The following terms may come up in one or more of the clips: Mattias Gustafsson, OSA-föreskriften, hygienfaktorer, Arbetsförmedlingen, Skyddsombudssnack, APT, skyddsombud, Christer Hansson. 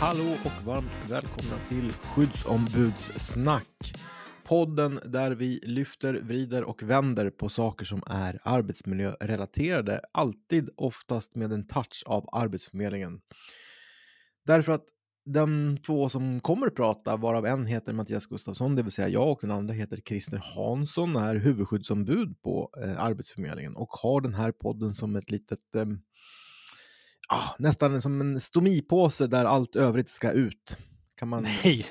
Hallå och varmt välkomna till Skyddsombudssnack. Podden där vi lyfter, vrider och vänder på saker som är arbetsmiljörelaterade. Alltid oftast med en touch av Arbetsförmedlingen. Därför att de två som kommer prata, varav en heter Mattias Gustafsson, det vill säga jag, och den andra heter Christer Hansson, är huvudskyddsombud på Arbetsförmedlingen och har den här podden som ett litet... nästan som en stomipåse där allt övrigt ska ut. Kan man... Nej,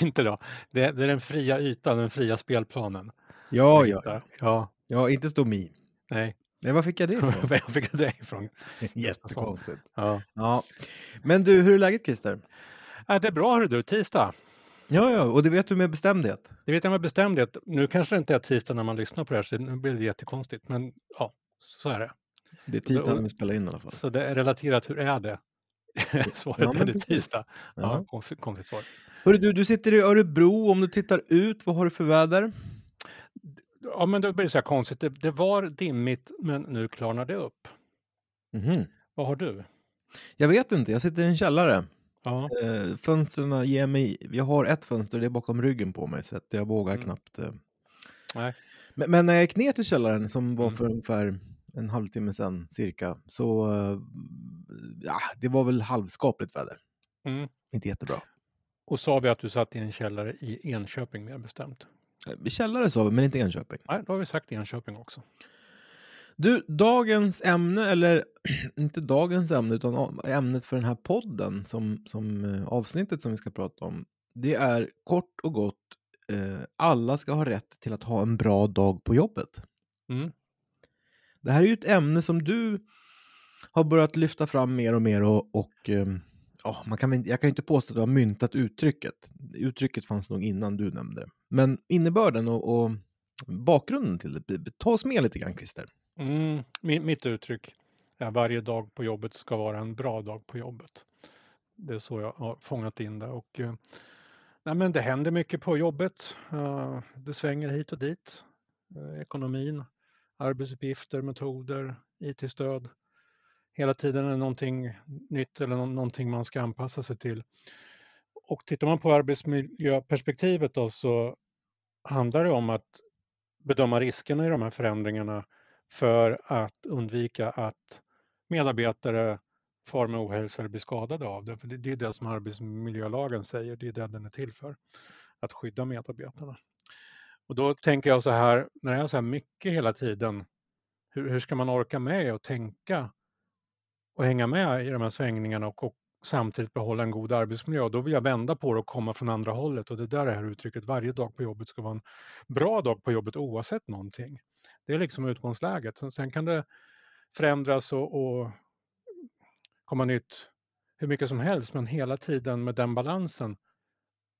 inte då. Det är den fria ytan, den fria spelplanen. Ja, inte stomi. Nej, vad fick jag det ifrån? Jättekonstigt. Ja. Men du, hur är läget, Christer? Det är bra, hörru du, tisdag. Ja, och det vet du med bestämdhet. Det vet jag med bestämdhet. Nu kanske det inte är tisdag när man lyssnar på det här, så nu blir det jättekonstigt. Men ja, så är det. Det är tisdag när vi spelar in i alla fall. Så det är relaterat, hur är det? Svaret är det tisdag. Ja, konstigt svar. Hörru du, sitter i Örebro. Om du tittar ut, vad har du för väder? Ja, men det blir så här konstigt. Det var dimmigt, men nu klarnar det upp. Mm-hmm. Vad har du? Jag vet inte, jag sitter i en källare. Ja. Fönsterna ger mig... Jag har ett fönster, det är bakom ryggen på mig, så att jag vågar knappt... Nej. Men när jag gick ner till källaren, som var för ungefär en halvtimme sedan cirka, så det var väl halvskapligt väder. Inte jättebra. Och sa vi att du satt i en källare i Enköping, mer bestämt? Källare sa vi, men inte Enköping. Nej, då har vi sagt Enköping också. Du, dagens ämne, eller inte dagens ämne utan ämnet för den här podden, som avsnittet som vi ska prata om, det är kort och gott, alla ska ha rätt till att ha en bra dag på jobbet. Det här är ju ett ämne som du har börjat lyfta fram mer och jag kan ju inte påstå att du har myntat uttrycket. Uttrycket fanns nog innan du nämnde det. Men innebörden och bakgrunden till det, ta oss med lite grann, Christer. Mitt uttryck är: varje dag på jobbet ska vara en bra dag på jobbet. Det är så jag har fångat in det. Och, men det händer mycket på jobbet. Det svänger hit och dit. Ekonomin, arbetsuppgifter, metoder, IT-stöd. Hela tiden är det någonting nytt eller någonting man ska anpassa sig till. Och tittar man på arbetsmiljöperspektivet då, så handlar det om att bedöma riskerna i de här förändringarna för att undvika att medarbetare far med ohälsa eller blir skadade av det. För det är det som arbetsmiljölagen säger, det är det den är till för, att skydda medarbetarna. Och då tänker jag så här, när jag så här mycket hela tiden, hur ska man orka med och tänka och hänga med i de här svängningarna och samtidigt behålla en god arbetsmiljö? Då vill jag vända på det och komma från andra hållet, och det där är uttrycket: varje dag på jobbet ska vara en bra dag på jobbet oavsett någonting. Det är liksom utgångsläget. Sen kan det förändras och komma nytt hur mycket som helst, men hela tiden med den balansen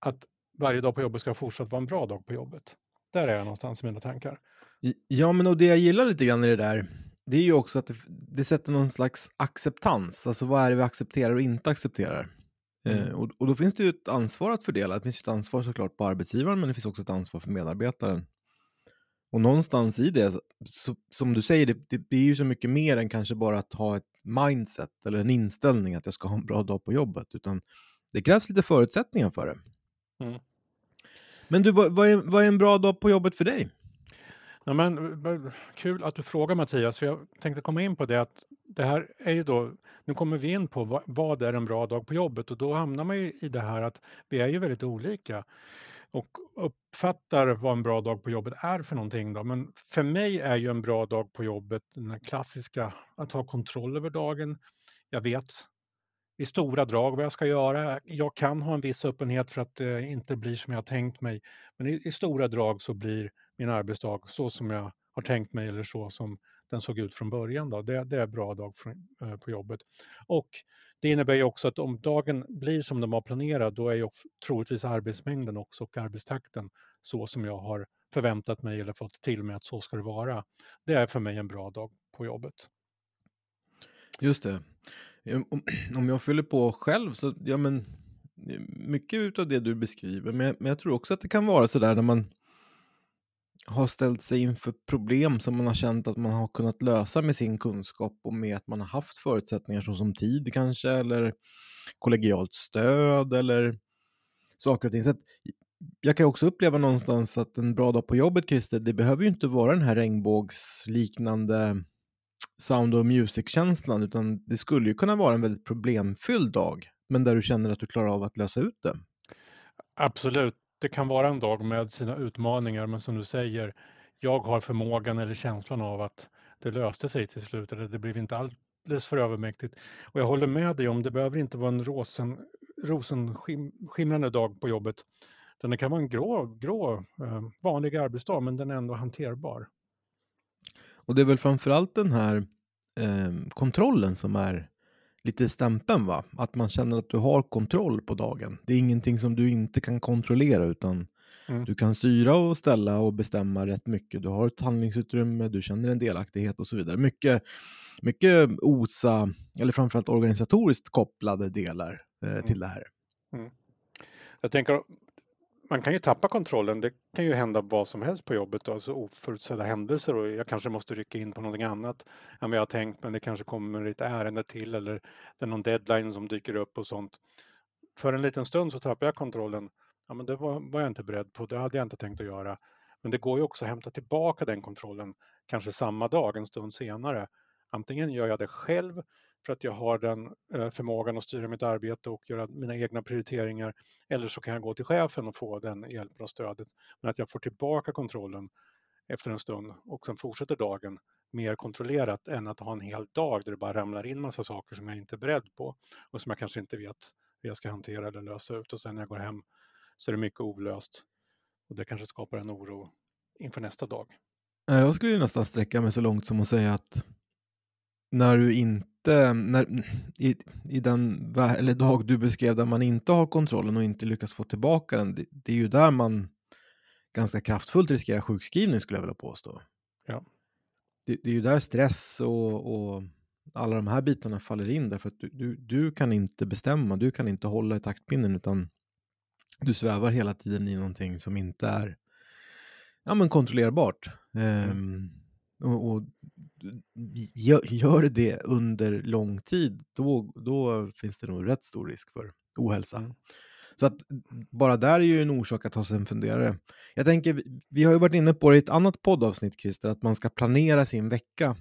att varje dag på jobbet ska fortsatt vara en bra dag på jobbet. Där är jag någonstans i mina tankar. Ja, men och det jag gillar lite grann i det där, det är ju också att det sätter någon slags acceptans. Alltså vad är det vi accepterar och inte accepterar? Och då finns det ju ett ansvar att fördela. Det finns ju ett ansvar såklart på arbetsgivaren, men det finns också ett ansvar för medarbetaren. Och någonstans i det, så, som du säger, det är ju så mycket mer än kanske bara att ha ett mindset eller en inställning att jag ska ha en bra dag på jobbet. Utan det krävs lite förutsättningar för det. Men du, vad är en bra dag på jobbet för dig? Ja, men kul att du frågar, Mattias, för jag tänkte komma in på det, att det här är ju då, nu kommer vi in på vad är en bra dag på jobbet, och då hamnar man ju i det här att vi är ju väldigt olika och uppfattar vad en bra dag på jobbet är för någonting då. Men för mig är ju en bra dag på jobbet den här klassiska, att ha kontroll över dagen. Jag vet i stora drag vad jag ska göra. Jag kan ha en viss öppenhet för att det inte blir som jag har tänkt mig, men i stora drag så blir min arbetsdag så som jag har tänkt mig, eller så som den såg ut från början då. Det är en bra dag på jobbet. Och det innebär ju också att om dagen blir som den var planerad, då är ju troligtvis arbetsmängden också och arbetstakten så som jag har förväntat mig eller fått till mig att så ska det vara. Det är för mig en bra dag på jobbet. Just det. Om jag fyller på själv, så ja, men mycket utav det du beskriver, men jag tror också att det kan vara så där när man har ställt sig inför problem som man har känt att man har kunnat lösa med sin kunskap och med att man har haft förutsättningar såsom tid kanske, eller kollegialt stöd eller saker och ting. Så att jag kan också uppleva någonstans att en bra dag på jobbet, Christer, det behöver ju inte vara den här regnbågsliknande sound och music-känslan, utan det skulle ju kunna vara en väldigt problemfylld dag, men där du känner att du klarar av att lösa ut det. Absolut, det kan vara en dag med sina utmaningar, men som du säger, jag har förmågan eller känslan av att det löste sig till slut, eller det blev inte alldeles för övermäktigt. Och jag håller med dig om, det behöver inte vara en rosenskimrande dag på jobbet. Den kan vara en grå vanlig arbetsdag, men den är ändå hanterbar. Och det är väl framförallt den här kontrollen som är lite stämpeln, va? Att man känner att du har kontroll på dagen. Det är ingenting som du inte kan kontrollera, utan du kan styra och ställa och bestämma rätt mycket. Du har ett handlingsutrymme, du känner en delaktighet och så vidare. Mycket OSA, eller framförallt organisatoriskt kopplade delar till det här. Mm. Jag tänker, man kan ju tappa kontrollen, det kan ju hända vad som helst på jobbet, alltså oförutsedda händelser, och jag kanske måste rycka in på någonting annat än vad jag har tänkt, men det kanske kommer ett ärende till eller det är någon deadline som dyker upp och sånt. För en liten stund så tappar jag kontrollen, ja, men det var jag inte beredd på, det hade jag inte tänkt att göra. Men det går ju också att hämta tillbaka den kontrollen, kanske samma dag, en stund senare. Antingen gör jag det själv för att jag har den förmågan att styra mitt arbete och göra mina egna prioriteringar, eller så kan jag gå till chefen och få den hjälpen och stödet. Men att jag får tillbaka kontrollen efter en stund och sen fortsätter dagen mer kontrollerat än att ha en hel dag där det bara ramlar in massa saker som jag inte är beredd på och som jag kanske inte vet hur jag ska hantera eller lösa ut, och sen när jag går hem så är det mycket olöst och det kanske skapar en oro inför nästa dag. Jag skulle ju nästan sträcka mig så långt som att säga att när du inte, i den eller dag du beskrev där man inte har kontrollen och inte lyckas få tillbaka den, det är ju där man ganska kraftfullt riskerar sjukskrivning, skulle jag vilja påstå. Ja. Det är ju där stress och alla de här bitarna faller in, därför att du kan inte bestämma, du kan inte hålla i taktpinnen, utan du svävar hela tiden i någonting som inte är kontrollerbart. Och gör det under lång tid, då finns det nog rätt stor risk för ohälsa. Så att bara där är ju en orsak att ha sig en funderare. Jag tänker, vi har ju varit inne på det i ett annat poddavsnitt, Christer, att man ska planera sin vecka.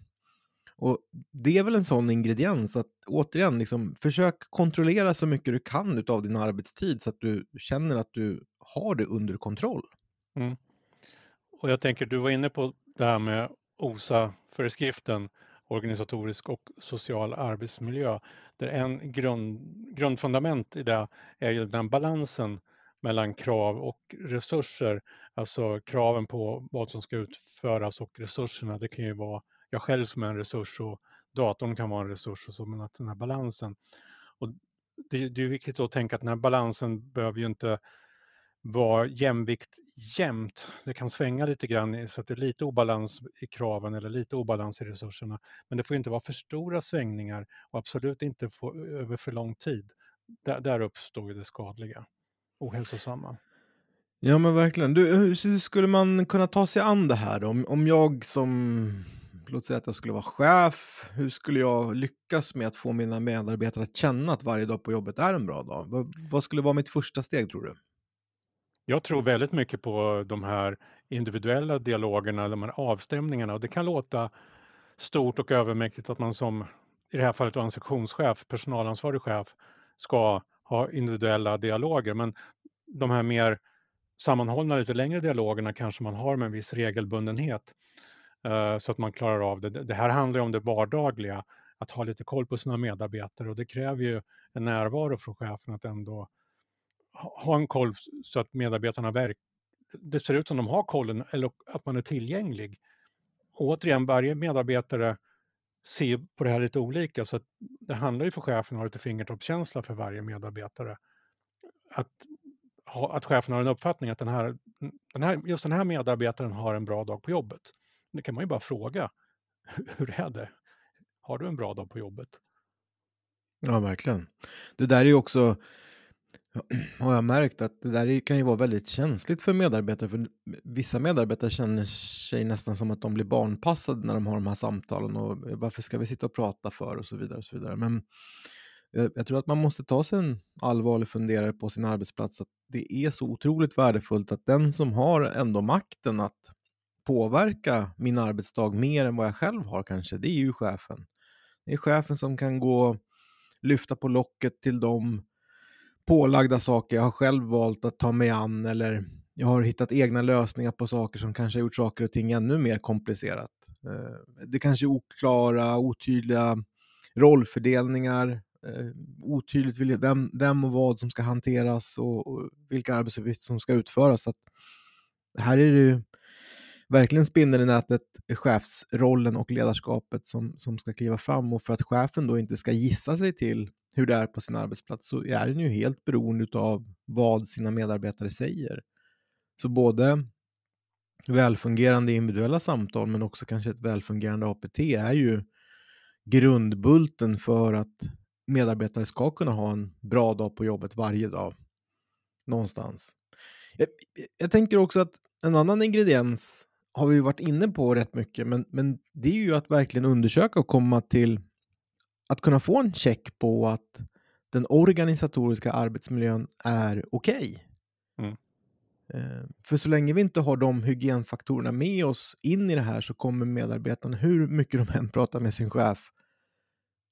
Och det är väl en sån ingrediens att återigen, liksom, försök kontrollera så mycket du kan utav din arbetstid så att du känner att du har det under kontroll. Mm. Och jag tänker, du var inne på det här med OSA-föreskriften, organisatorisk och social arbetsmiljö, där en grundfundament i det är ju den balansen mellan krav och resurser, alltså kraven på vad som ska utföras och resurserna. Det kan ju vara jag själv som är en resurs och datorn kan vara en resurs och så, men att den här balansen, och det är viktigt att tänka att den här balansen behöver ju inte var jämvikt jämnt. Det kan svänga lite grann så att det är lite obalans i kraven eller lite obalans i resurserna. Men det får inte vara för stora svängningar och absolut inte över för lång tid. Där uppstår det skadliga, ohälsosamma. Ja, men verkligen. Du, hur skulle man kunna ta sig an det här då? Om jag som, låt säga att jag skulle vara chef, hur skulle jag lyckas med att få mina medarbetare att känna att varje dag på jobbet är en bra dag? Vad skulle vara mitt första steg, tror du? Jag tror väldigt mycket på de här individuella dialogerna, de här avstämningarna, och det kan låta stort och övermäktigt att man som i det här fallet en sektionschef, personalansvarig chef, ska ha individuella dialoger, men de här mer sammanhållna lite längre dialogerna kanske man har med en viss regelbundenhet så att man klarar av det. Det här handlar ju om det vardagliga, att ha lite koll på sina medarbetare, och det kräver ju en närvaro från chefen att ändå ha en koll så att medarbetarna det ser ut som de har kollen eller att man är tillgänglig. Och återigen, varje medarbetare ser på det här lite olika, så att det handlar ju för chefen att ha lite fingertoppskänsla för varje medarbetare. Att chefen har en uppfattning att just den här medarbetaren har en bra dag på jobbet. Det kan man ju bara fråga, hur är det? Har du en bra dag på jobbet? Ja, verkligen. Det där är ju också Ja, jag har märkt att det där kan ju vara väldigt känsligt för medarbetare. För vissa medarbetare känner sig nästan som att de blir barnpassade när de har de här samtalen. Och varför ska vi sitta och prata för och så vidare och så vidare. Men jag tror att man måste ta sig en allvarlig funderare på sin arbetsplats. Att det är så otroligt värdefullt att den som har ändå makten att påverka min arbetsdag mer än vad jag själv har kanske. Det är ju chefen. Det är chefen som kan gå lyfta på locket till dem. Pålagda saker jag har själv valt att ta mig an, eller jag har hittat egna lösningar på saker som kanske har gjort saker och ting ännu mer komplicerat. Det kanske är oklara, otydliga rollfördelningar, otydligt vem och vad som ska hanteras och vilka arbetsuppgifter som ska utföras. Så att här är det ju verkligen spinner i nätet chefsrollen och ledarskapet som ska kliva fram, och för att chefen då inte ska gissa sig till hur det är på sin arbetsplats så är den ju helt beroende av vad sina medarbetare säger. Så både välfungerande individuella samtal men också kanske ett välfungerande APT är ju grundbulten för att medarbetare ska kunna ha en bra dag på jobbet varje dag någonstans. Jag tänker också att en annan ingrediens har vi varit inne på rätt mycket, men det är ju att verkligen undersöka och komma till att kunna få en check på att den organisatoriska arbetsmiljön är okej. Mm. För så länge vi inte har de hygienfaktorerna med oss in i det här så kommer medarbetarna, hur mycket de än pratar med sin chef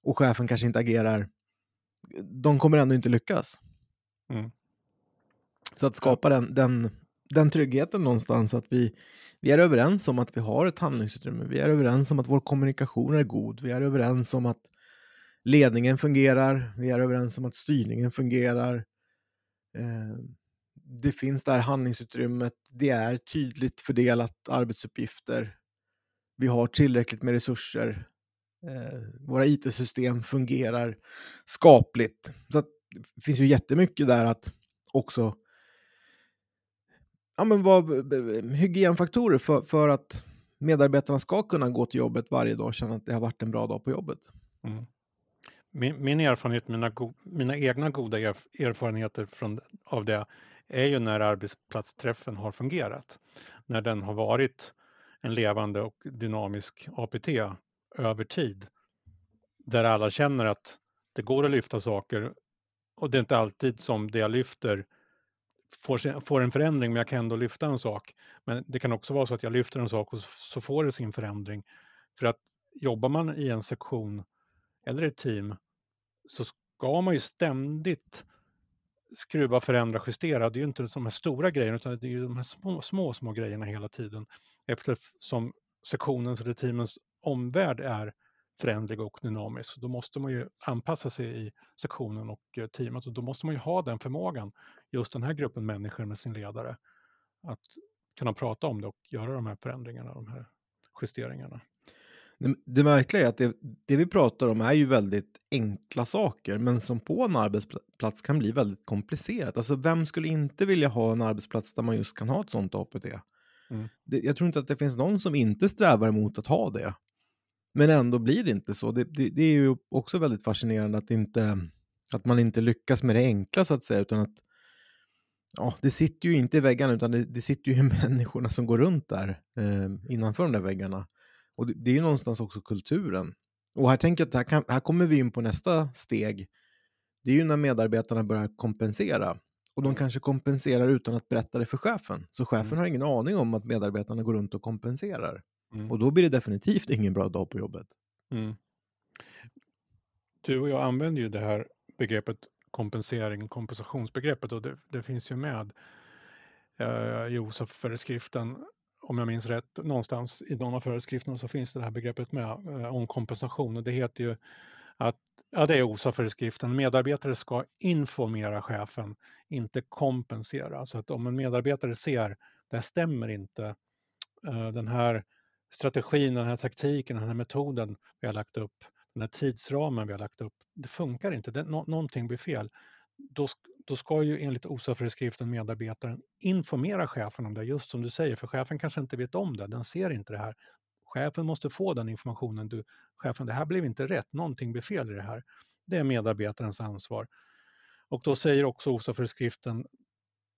och chefen kanske inte agerar, de kommer ändå inte lyckas. Mm. Så att skapa den tryggheten någonstans, att vi är överens om att vi har ett handlingsutrymme, vi är överens om att vår kommunikation är god, vi är överens om att ledningen fungerar, vi är överens om att styrningen fungerar, det finns där handlingsutrymmet, det är tydligt fördelat arbetsuppgifter, vi har tillräckligt med resurser, våra IT-system fungerar skapligt. Så att, det finns ju jättemycket där att också hygienfaktorer för att medarbetarna ska kunna gå till jobbet varje dag och känna att det har varit en bra dag på jobbet. Mm. Min erfarenhet, mina egna goda erfarenheter av det är ju när arbetsplatsträffen har fungerat. När den har varit en levande och dynamisk APT över tid. Där alla känner att det går att lyfta saker och det är inte alltid som det jag lyfter får en förändring, men jag kan ändå lyfta en sak. Men det kan också vara så att jag lyfter en sak och så får det sin förändring. För att jobbar man i en sektion eller ett team så ska man ju ständigt skruva, förändra, justera. Det är ju inte de här stora grejerna utan det är ju de här små grejerna hela tiden. Eftersom sektionens eller teamens omvärld är förändlig och dynamisk. Då måste man ju anpassa sig i sektionen och teamet. Och då måste man ju ha den förmågan, just den här gruppen människor med sin ledare, att kunna prata om det och göra de här förändringarna, de här justeringarna. Det märkliga är att det vi pratar om är ju väldigt enkla saker, men som på en arbetsplats kan bli väldigt komplicerat. Alltså vem skulle inte vilja ha en arbetsplats där man just kan ha ett sånt APT? Mm. Jag tror inte att det finns någon som inte strävar emot att ha det. Men ändå blir det inte så. Det är ju också väldigt fascinerande att man inte lyckas med det enkla så att säga, utan att det sitter ju inte i väggarna utan det sitter ju i människorna som går runt där innanför de där väggarna. Och det är ju någonstans också kulturen. Och här tänker jag att här kommer vi in på nästa steg. Det är ju när medarbetarna börjar kompensera. Och de kanske kompenserar utan att berätta det för chefen. Så chefen har ingen aning om att medarbetarna går runt och kompenserar. Mm. Och då blir det definitivt ingen bra dag på jobbet. Mm. Du och jag använder ju det här begreppet kompensationsbegreppet. Och det finns ju med i OSA-föreskriften. Om jag minns rätt, någonstans i de här föreskrifterna så finns det här begreppet med om kompensation. Och det heter ju att, det är OSA-föreskriften. Medarbetare ska informera chefen, inte kompensera. Så att om en medarbetare ser, det här stämmer inte. Den här strategin, den här taktiken, den här metoden vi har lagt upp, den här tidsramen vi har lagt upp, det funkar inte. Någonting blir fel. Då ska ju enligt OSA-föreskriften medarbetaren informera chefen om det, just som du säger. För chefen kanske inte vet om det, den ser inte det här. Chefen måste få den informationen. Chefen, det här blev inte rätt, någonting blev fel i det här. Det är medarbetarens ansvar. Och då säger också OSA-föreskriften,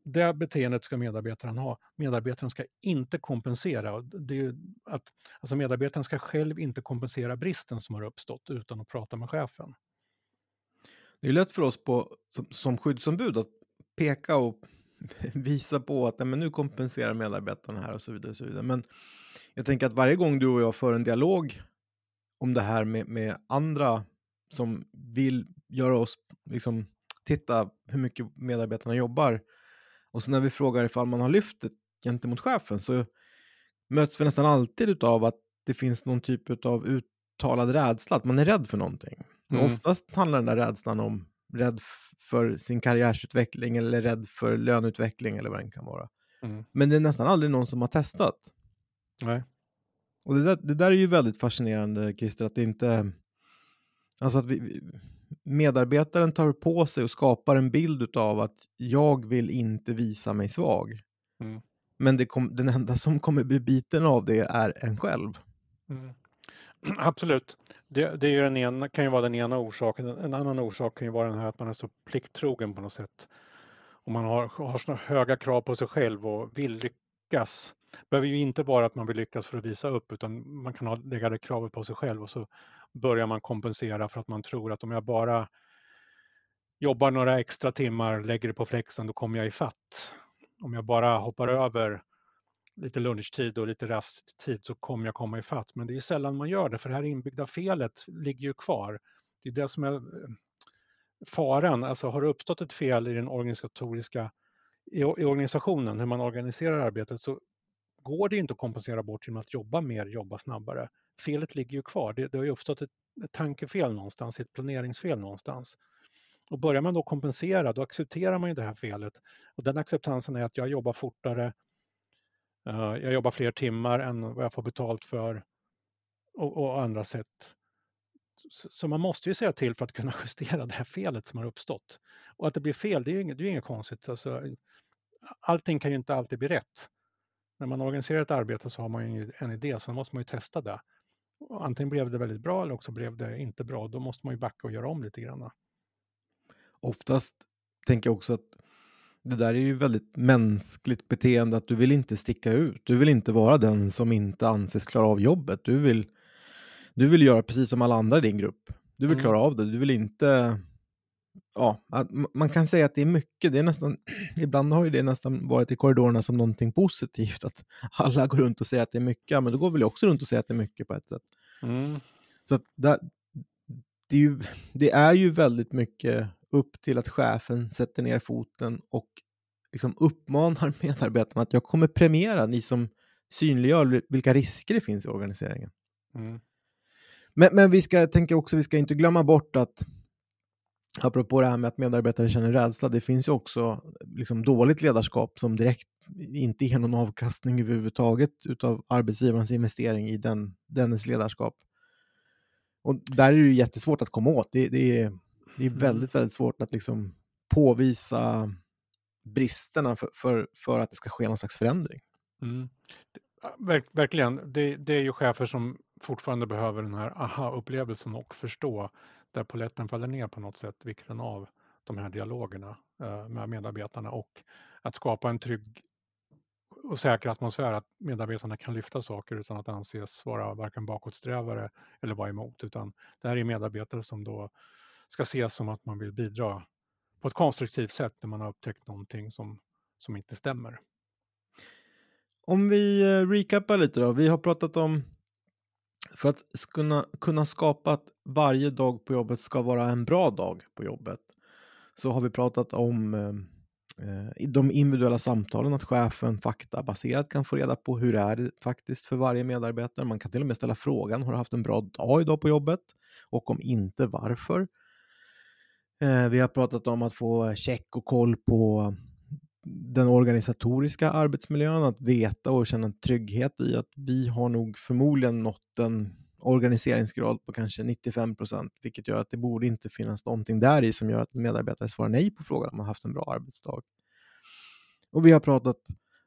det beteendet ska medarbetaren ha. Medarbetaren ska inte kompensera. Det är att, alltså medarbetaren ska själv inte kompensera bristen som har uppstått utan att prata med chefen. Det är lätt för oss som skyddsombud att peka och visa på att nej, men nu kompenserar medarbetarna här och så vidare och så vidare. Men jag tänker att varje gång du och jag för en dialog om det här med andra som vill göra oss liksom, titta hur mycket medarbetarna jobbar. Och så när vi frågar ifall man har lyftet gentemot chefen så möts vi nästan alltid av att det finns någon typ av uttalad rädsla. Att man är rädd för någonting. Mm. Oftast handlar den där rädslan om rädd för sin karriärsutveckling eller rädd för löneutveckling eller vad den kan vara. Mm. Men det är nästan aldrig någon som har testat. Nej. Och det där är ju väldigt fascinerande, Christer, att det inte... Alltså att medarbetaren tar på sig och skapar en bild utav att jag vill inte visa mig svag. Mm. Men den enda som kommer bli biten av det är en själv. Mm. Absolut. Det är ju kan ju vara den ena orsaken. En annan orsak kan ju vara den här att man är så plikttrogen på något sätt. Och man har såna höga krav på sig själv och vill lyckas. Det behöver ju inte vara att man vill lyckas för att visa upp, utan man kan lägga det kravet på sig själv och så börjar man kompensera för att man tror att om jag bara jobbar några extra timmar, lägger det på flexen, då kommer jag i fatt. Om jag bara hoppar över lite lunchtid och lite rasttid så kommer jag komma i fatt. Men det är sällan man gör det, för det här inbyggda felet ligger ju kvar. Det är det som är faran. Alltså har det uppstått ett fel i den organisatoriska i organisationen, hur man organiserar arbetet, så går det inte att kompensera bort genom att jobba mer, jobba snabbare. Felet ligger ju kvar. Det har ju uppstått ett tankefel någonstans, ett planeringsfel någonstans. Och börjar man då kompensera, då accepterar man ju det här felet. Och den acceptansen är att jag jobbar fortare, jag jobbar fler timmar än vad jag får betalt för och andra sätt. Så man måste ju säga till för att kunna justera det här felet som har uppstått. Och att det blir fel, det är ju inget konstigt. Alltså, allting kan ju inte alltid bli rätt. När man organiserar ett arbete så har man ju en idé, så måste man ju testa det. Och antingen blev det väldigt bra eller också blev det inte bra. Då måste man ju backa och göra om lite grann. Oftast tänker jag också att det där är ju väldigt mänskligt beteende. Att du vill inte sticka ut. Du vill inte vara den som inte anses klara av jobbet. Du vill göra precis som alla andra i din grupp. Du vill klara av det. Du vill inte... Ja, man kan säga att det är mycket, det är nästan, ibland har ju det nästan varit i korridorerna som någonting positivt, att alla går runt och säger att det är mycket, men då går väl jag också runt och säger att det är mycket på ett sätt. Mm. Så att det är ju väldigt mycket upp till att chefen sätter ner foten och liksom uppmanar medarbetarna att jag kommer premiera ni som synliggör vilka risker det finns i organiseringen. Mm. Men vi ska inte glömma bort att apropå det här med att medarbetare känner rädsla, det finns ju också liksom dåligt ledarskap som direkt inte ger någon avkastning överhuvudtaget utav arbetsgivarens investering i dennes ledarskap. Och där är det ju jättesvårt att komma åt. Det är väldigt, väldigt svårt att liksom påvisa bristerna för att det ska ske någon slags förändring. Mm. Verkligen. Det är ju chefer som fortfarande behöver den här aha-upplevelsen och förstå där poletten faller ner på något sätt, vikten av de här dialogerna med medarbetarna och att skapa en trygg och säker atmosfär att medarbetarna kan lyfta saker utan att anses vara varken bakåtsträvare eller vara emot, utan det här är medarbetare som då ska ses som att man vill bidra på ett konstruktivt sätt när man har upptäckt någonting som inte stämmer. Om vi recapar lite då, vi har pratat om för att kunna skapa att varje dag på jobbet ska vara en bra dag på jobbet, så har vi pratat om de individuella samtalen, att chefen faktabaserat kan få reda på hur det är faktiskt för varje medarbetare. Man kan till och med ställa frågan, har du haft en bra dag idag på jobbet? Och om inte, varför? Vi har pratat om att få check och koll på den organisatoriska arbetsmiljön, att veta och känna trygghet i att vi har nog förmodligen nått en organiseringsgrad på kanske 95%, vilket gör att det borde inte finnas någonting där i som gör att medarbetare svarar nej på frågan om man har haft en bra arbetsdag. Och vi har pratat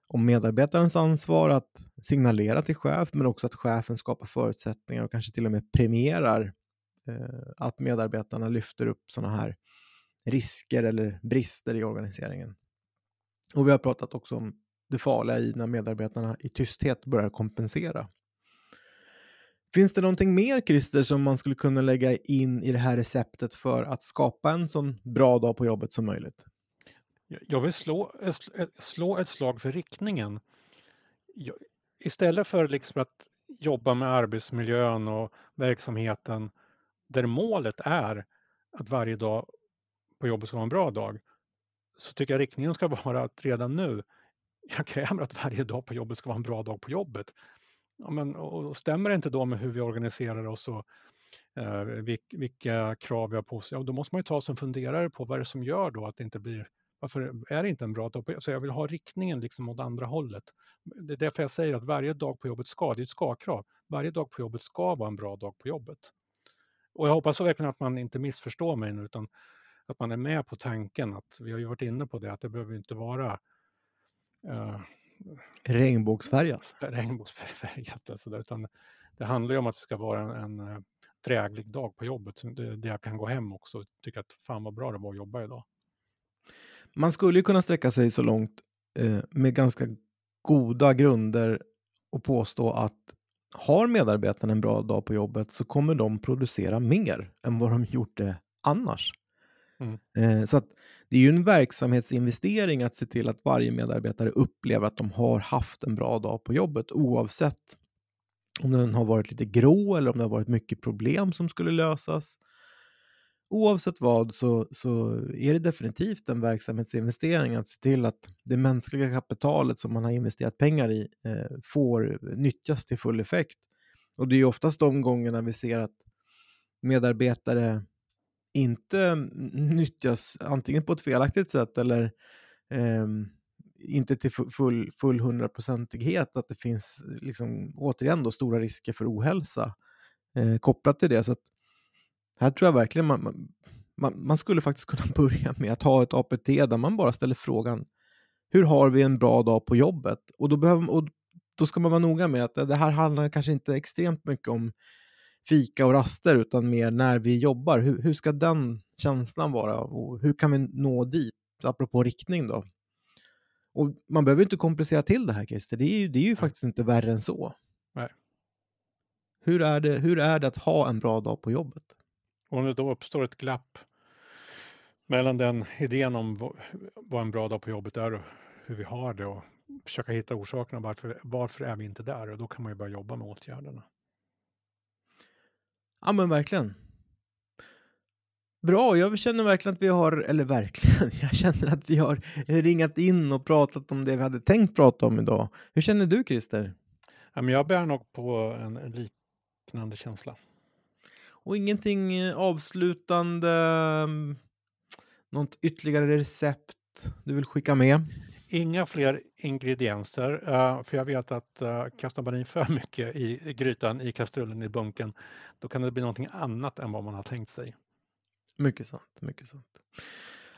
om medarbetarens ansvar att signalera till chef, men också att chefen skapar förutsättningar och kanske till och med premierar att medarbetarna lyfter upp sådana här risker eller brister i organiseringen. Och vi har pratat också om det farliga i när medarbetarna i tysthet börjar kompensera. Finns det någonting mer, Christer, som man skulle kunna lägga in i det här receptet för att skapa en sån bra dag på jobbet som möjligt? Jag vill slå ett slag för riktningen. Istället för liksom att jobba med arbetsmiljön och verksamheten där målet är att varje dag på jobbet ska vara en bra dag, så tycker jag riktningen ska vara att redan nu, jag kräver att varje dag på jobbet ska vara en bra dag på jobbet. Ja, men, och stämmer det inte då med hur vi organiserar oss och vilka krav vi har på oss, ja, då måste man ju ta sig en funderare på vad är det som gör då att det inte blir, varför är det inte en bra dag på jobbet? Så jag vill ha riktningen liksom åt andra hållet. Det är därför jag säger att varje dag på jobbet ska, det är ett ska-krav. Varje dag på jobbet ska vara en bra dag på jobbet. Och jag hoppas så verkligen att man inte missförstår mig nu, utan att man är med på tanken att vi har ju varit inne på det, att det behöver inte vara regnbågsfärgat alltså, utan det handlar ju om att det ska vara en dräglig dag på jobbet där jag kan gå hem också och tycka att fan vad bra det var att jobba idag. Man skulle ju kunna sträcka sig så långt med ganska goda grunder och påstå att har medarbetarna en bra dag på jobbet så kommer de producera mer än vad de gjorde annars. Mm. Så att det är ju en verksamhetsinvestering att se till att varje medarbetare upplever att de har haft en bra dag på jobbet, oavsett om den har varit lite grå eller om det har varit mycket problem som skulle lösas. Oavsett vad så är det definitivt en verksamhetsinvestering att se till att det mänskliga kapitalet som man har investerat pengar i får nyttjas till full effekt. Och det är ju oftast de gångerna vi ser att medarbetare inte nyttjas antingen på ett felaktigt sätt eller inte till full 100-procentighet, att det finns liksom, återigen då, stora risker för ohälsa kopplat till det. Så att här tror jag verkligen man skulle faktiskt kunna börja med att ha ett APT där man bara ställer frågan: hur har vi en bra dag på jobbet? Och då ska man vara noga med att det här handlar kanske inte extremt mycket om fika och raster, utan mer när vi jobbar. Hur ska den känslan vara? Och hur kan vi nå dit? Apropå riktning då. Och man behöver inte komplicera till det här, Christer. Det är ju faktiskt inte värre än så. Nej. Hur är det att ha en bra dag på jobbet? Och om det då uppstår ett glapp mellan den idén om vad en bra dag på jobbet är och hur vi har det, och försöka hitta orsakerna varför är vi inte där, och då kan man ju börja jobba med åtgärderna. Ja, men verkligen. Bra, jag känner verkligen att vi har, ringat in och pratat om det vi hade tänkt prata om idag. Hur känner du, Christer? Ja, men jag bär nog på en liknande känsla. Och ingenting avslutande, något ytterligare recept du vill skicka med? Inga fler ingredienser, för jag vet att kastar man in för mycket i grytan, i kastrullen, i bunken, då kan det bli någonting annat än vad man har tänkt sig. Mycket sant, mycket sant.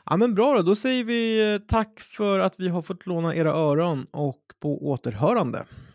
Ja, men bra då säger vi tack för att vi har fått låna era öron, och på återhörande.